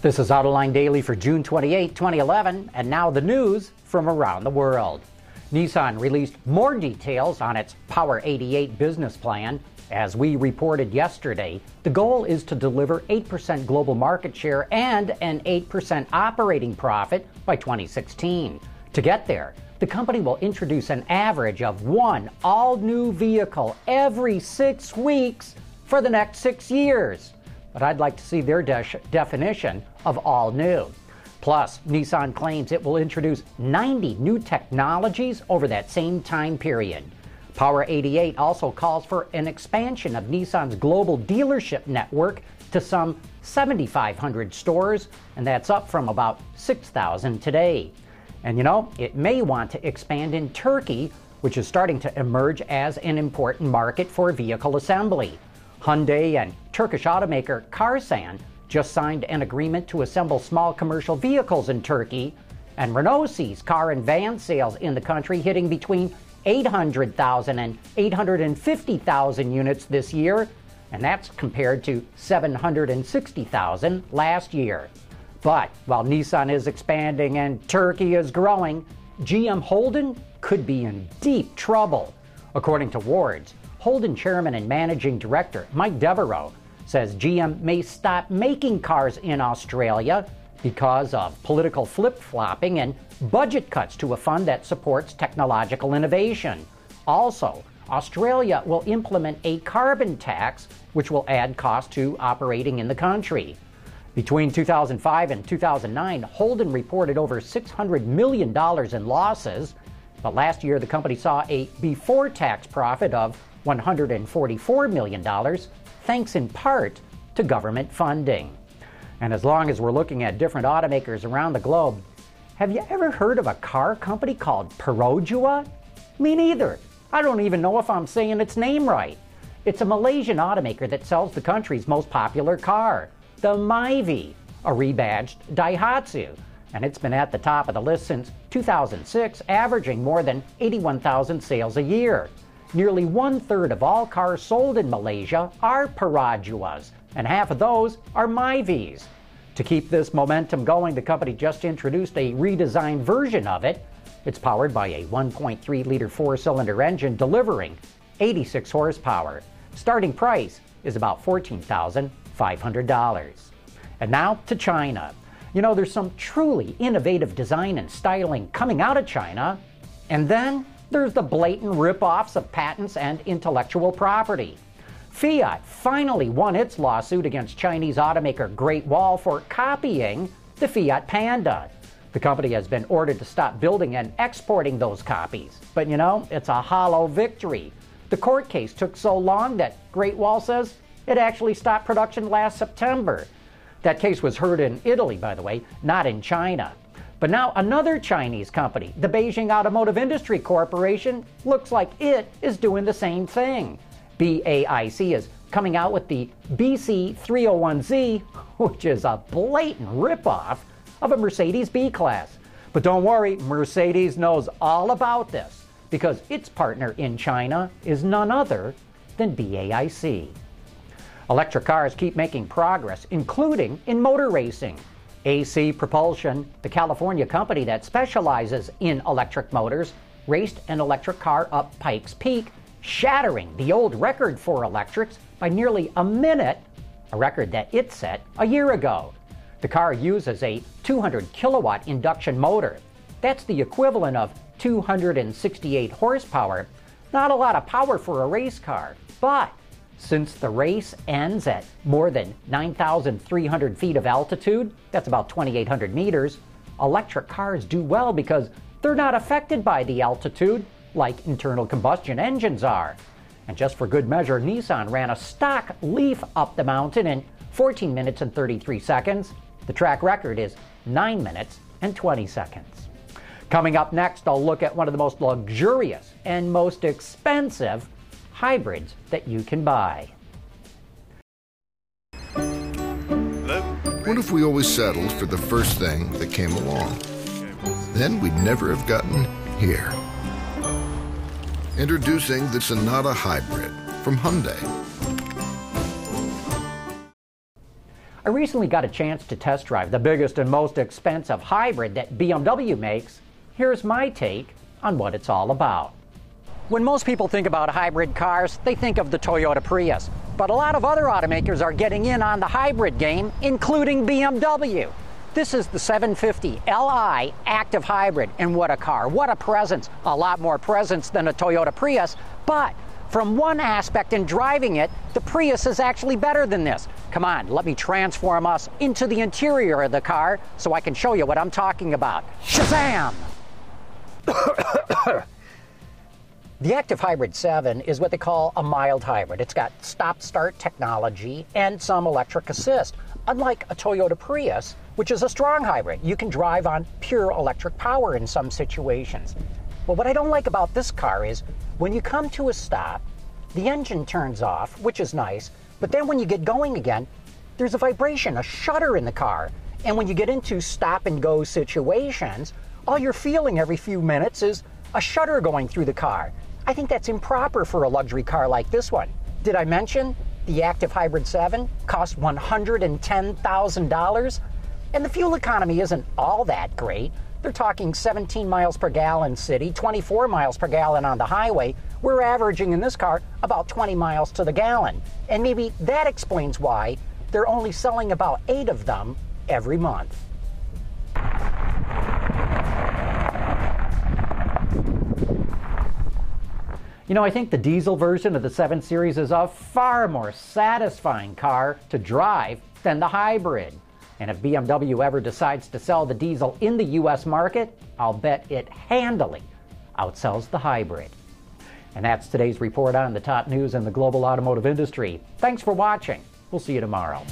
This is AutoLine Daily for June 28, 2011, and now the news from around the world. Nissan released more details on its Power 88 business plan. As we reported yesterday, the goal is to deliver 8% global market share and an 8% operating profit by 2016. To get there, the company will introduce an average of one all-new vehicle every 6 weeks for the next 6 years. But I'd like to see their definition of all-new. Plus, Nissan claims it will introduce 90 new technologies over that same time period. Power 88 also calls for an expansion of Nissan's global dealership network to some 7,500 stores, and that's up from about 6,000 today. And you know, it may want to expand in Turkey, which is starting to emerge as an important market for vehicle assembly. Hyundai and Turkish automaker Karsan just signed an agreement to assemble small commercial vehicles in Turkey, and Renault sees car and van sales in the country hitting between 800,000 and 850,000 units this year, and that's compared to 760,000 last year. But while Nissan is expanding and Turkey is growing, GM Holden could be in deep trouble. According to Wards, Holden chairman and managing director Mike Devereaux says GM may stop making cars in Australia because of political flip-flopping and budget cuts to a fund that supports technological innovation. Also, Australia will implement a carbon tax, which will add cost to operating in the country. Between 2005 and 2009, Holden reported over $600 million in losses, but last year the company saw a before-tax profit of $144 million, thanks in part to government funding. And as long as we're looking at different automakers around the globe, have you ever heard of a car company called Perodua? Me neither. I don't even know if I'm saying its name right. It's a Malaysian automaker that sells the country's most popular car, the Myvi, a rebadged Daihatsu, and it's been at the top of the list since 2006, averaging more than 81,000 sales a year. Nearly one-third of all cars sold in Malaysia are Peroduas, and half of those are Myvis. To keep this momentum going, the company just introduced a redesigned version of it. It's powered by a 1.3-liter four-cylinder engine delivering 86 horsepower. Starting price is about $14,500. And now to China. You know, there's some truly innovative design and styling coming out of China, and then there's the blatant rip-offs of patents and intellectual property. Fiat finally won its lawsuit against Chinese automaker Great Wall for copying the Fiat Panda. The company has been ordered to stop building and exporting those copies. But you know, it's a hollow victory. The court case took so long that Great Wall says it actually stopped production last September. That case was heard in Italy, by the way, not in China. But now another Chinese company, the Beijing Automotive Industry Corporation, looks like it is doing the same thing. BAIC is coming out with the BC301Z, which is a blatant ripoff of a Mercedes B-Class. But don't worry, Mercedes knows all about this because its partner in China is none other than BAIC. Electric cars keep making progress, including in motor racing. AC Propulsion, the California company that specializes in electric motors, raced an electric car up Pikes Peak, shattering the old record for electrics by nearly a minute, a record that it set a year ago. The car uses a 200-kilowatt induction motor. That's the equivalent of 268 horsepower. Not a lot of power for a race car, but since the race ends at more than 9,300 feet of altitude, that's about 2,800 meters, electric cars do well because they're not affected by the altitude like internal combustion engines are. And just for good measure, Nissan ran a stock Leaf up the mountain in 14 minutes and 33 seconds. The track record is 9 minutes and 20 seconds. Coming up next, I'll look at one of the most luxurious and most expensive hybrids that you can buy. What if we always settled for the first thing that came along? Then we'd never have gotten here. Introducing the Sonata Hybrid from Hyundai. I recently got a chance to test drive the biggest and most expensive hybrid that BMW makes. Here's my take on what it's all about. When most people think about hybrid cars, they think of the Toyota Prius. But a lot of other automakers are getting in on the hybrid game, including BMW. This is the 750 Li Active Hybrid, and what a car, what a presence. A lot more presence than a Toyota Prius, but from one aspect in driving it, the Prius is actually better than this. Come on, let me transform us into the interior of the car so I can show you what I'm talking about. Shazam! The Active Hybrid 7 is what they call a mild hybrid. It's got stop-start technology and some electric assist. Unlike a Toyota Prius, which is a strong hybrid, you can drive on pure electric power in some situations. But what I don't like about this car is when you come to a stop, the engine turns off, which is nice, but then when you get going again, there's a vibration, a shudder in the car. And when you get into stop-and-go situations, all you're feeling every few minutes is a shudder going through the car. I think that's improper for a luxury car like this one. Did I mention the Active Hybrid 7 cost $110,000? And the fuel economy isn't all that great. They're talking 17 miles per gallon city, 24 miles per gallon on the highway. We're averaging in this car about 20 miles to the gallon. And maybe that explains why they're only selling about 8 of them every month. You know, I think the diesel version of the 7 Series is a far more satisfying car to drive than the hybrid. And if BMW ever decides to sell the diesel in the US market, I'll bet it handily outsells the hybrid. And that's today's report on the top news in the global automotive industry. Thanks for watching. We'll see you tomorrow.